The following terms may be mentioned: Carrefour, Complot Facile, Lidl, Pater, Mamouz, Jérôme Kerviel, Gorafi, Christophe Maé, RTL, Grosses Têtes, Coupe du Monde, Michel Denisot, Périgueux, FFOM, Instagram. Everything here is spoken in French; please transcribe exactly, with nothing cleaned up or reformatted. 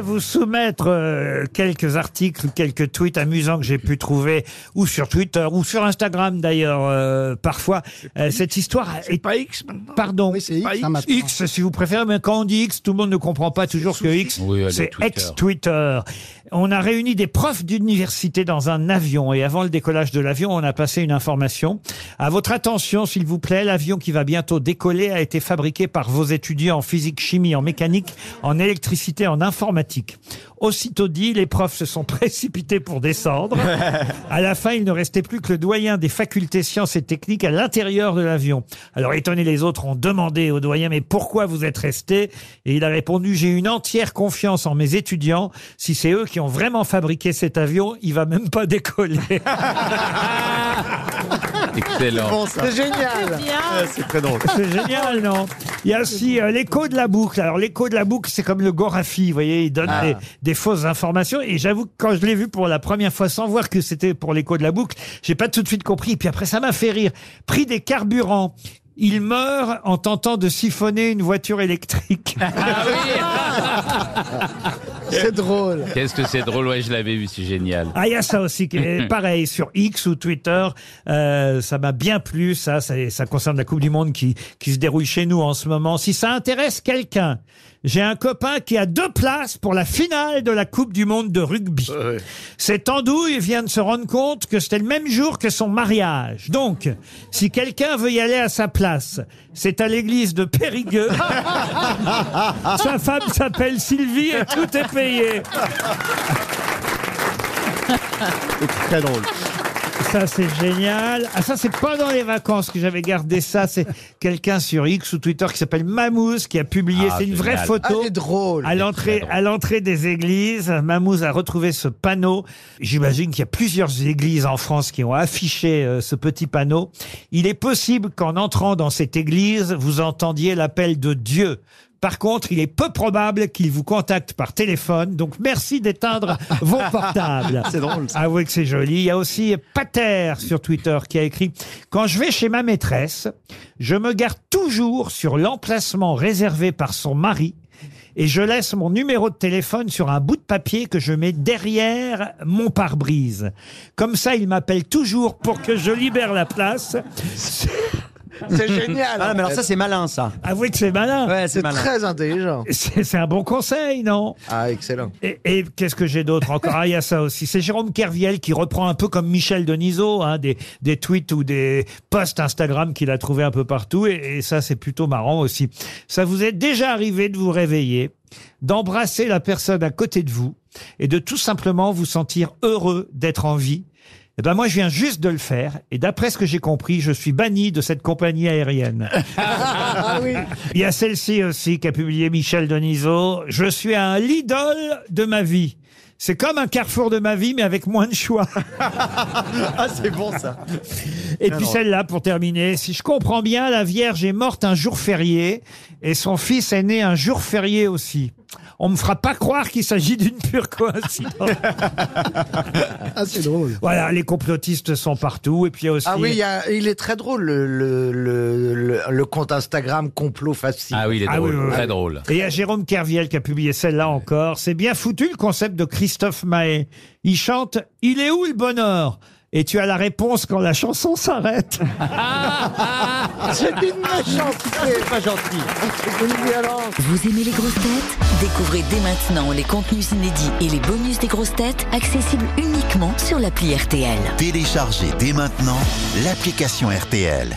pourrais vous soumettre euh, quelques articles, quelques tweets amusants que j'ai pu trouver, ou sur Twitter, ou sur Instagram d'ailleurs, euh, parfois. Euh, cette histoire est pas X maintenant. Pardon. Oui, c'est X. X, si vous préférez, mais quand on dit X, tout le monde ne comprend pas toujours que X, oui, c'est ex-Twitter. On a réuni des profs d'université dans un avion, et avant le décollage de l'avion, on a passé une information. À votre attention, s'il vous plaît, l'avion qui va bientôt décoller a été fabriqué par vos étudiants en physique, chimie, en mécanique, en électricité, en informatique. Aussitôt dit, les profs se sont précipités pour descendre. À la fin, il ne restait plus que le doyen des facultés sciences et techniques à l'intérieur de l'avion. Alors, étonnés, les autres ont demandé au doyen, mais pourquoi vous êtes resté? Et il a répondu, j'ai une entière confiance en mes étudiants. Si c'est eux qui ont vraiment fabriqué cet avion, il va même pas décoller. Excellent. Bon, c'est génial. C'est très drôle. C'est génial, non? Il y a aussi euh, l'écho de la boucle. Alors, l'écho de la boucle, c'est comme le Gorafi, vous voyez, il donne ah. des, des fausses informations. Et j'avoue que quand je l'ai vu pour la première fois, sans voir que c'était pour l'écho de la boucle, j'ai pas tout de suite compris. Et puis après, ça m'a fait rire. Prix des carburants. Il meurt en tentant de siphonner une voiture électrique. Ah oui. C'est drôle. Qu'est-ce que c'est drôle, ouais, je l'avais vu, c'est génial. Ah, il y a ça aussi, pareil, sur X ou Twitter, euh, ça m'a bien plu, ça, ça, ça concerne la Coupe du Monde qui, qui se déroule chez nous en ce moment. Si ça intéresse quelqu'un, j'ai un copain qui a deux places pour la finale de la Coupe du Monde de rugby. Ouais. Cette andouille vient de se rendre compte que c'était le même jour que son mariage. Donc, si quelqu'un veut y aller à sa place, c'est à l'église de Périgueux. Sa femme s'appelle Sylvie et tout est payé. C'est très drôle. Ça, c'est génial. Ah, ça, c'est pendant les vacances que j'avais gardé ça. C'est quelqu'un sur X ou Twitter qui s'appelle Mamouz qui a publié. Ah, c'est une génial. vraie photo. Ah, c'est drôle. À l'entrée, à l'entrée des églises, Mamouz a retrouvé ce panneau. J'imagine qu'il y a plusieurs églises en France qui ont affiché euh, ce petit panneau. Il est possible qu'en entrant dans cette église, vous entendiez l'appel de Dieu. Par contre, il est peu probable qu'il vous contacte par téléphone, donc merci d'éteindre vos portables. C'est drôle, ça. Avouez que c'est joli. Il y a aussi Pater sur Twitter qui a écrit « Quand je vais chez ma maîtresse, je me gare toujours sur l'emplacement réservé par son mari et je laisse mon numéro de téléphone sur un bout de papier que je mets derrière mon pare-brise. Comme ça, il m'appelle toujours pour que je libère la place. » C'est génial. Ah, mais alors ça, c'est malin, ça. Avouez que c'est malin. Ouais, c'est très intelligent. C'est un bon conseil, non? Ah, excellent. Et, et qu'est-ce que j'ai d'autre encore? Ah, il y a ça aussi. C'est Jérôme Kerviel qui reprend un peu comme Michel Denisot, hein, des, des tweets ou des posts Instagram qu'il a trouvé un peu partout. Et, et ça, c'est plutôt marrant aussi. Ça vous est déjà arrivé de vous réveiller, d'embrasser la personne à côté de vous et de tout simplement vous sentir heureux d'être en vie? Eh ben moi, je viens juste de le faire. Et d'après ce que j'ai compris, je suis banni de cette compagnie aérienne. Ah, oui. Il y a celle-ci aussi qu'a publié Michel Denisot. « Je suis un Lidl de ma vie. C'est comme un Carrefour de ma vie, mais avec moins de choix. » Ah, c'est bon, ça. Et Alors. puis celle-là, pour terminer. « Si je comprends bien, la Vierge est morte un jour férié et son fils est né un jour férié aussi. » On me fera pas croire qu'il s'agit d'une pure coïncidence. Ah, c'est drôle. Voilà, les complotistes sont partout. Et puis aussi... Ah oui, il, y a, il est très drôle, le, le, le, le compte Instagram Complot Facile. Ah oui, il est drôle, ah oui, oui, très oui. drôle. Et il y a Jérôme Kerviel qui a publié celle-là encore. C'est bien foutu le concept de Christophe Maé. Il chante « Il est où le bonheur ?» Et tu as la réponse quand la chanson s'arrête. Ah, ah, c'est une méchanceté. C'est pas gentil. C'est une violence. Vous aimez les grosses têtes? Découvrez dès maintenant les contenus inédits et les bonus des grosses têtes accessibles uniquement sur l'appli R T L. Téléchargez dès maintenant l'application R T L.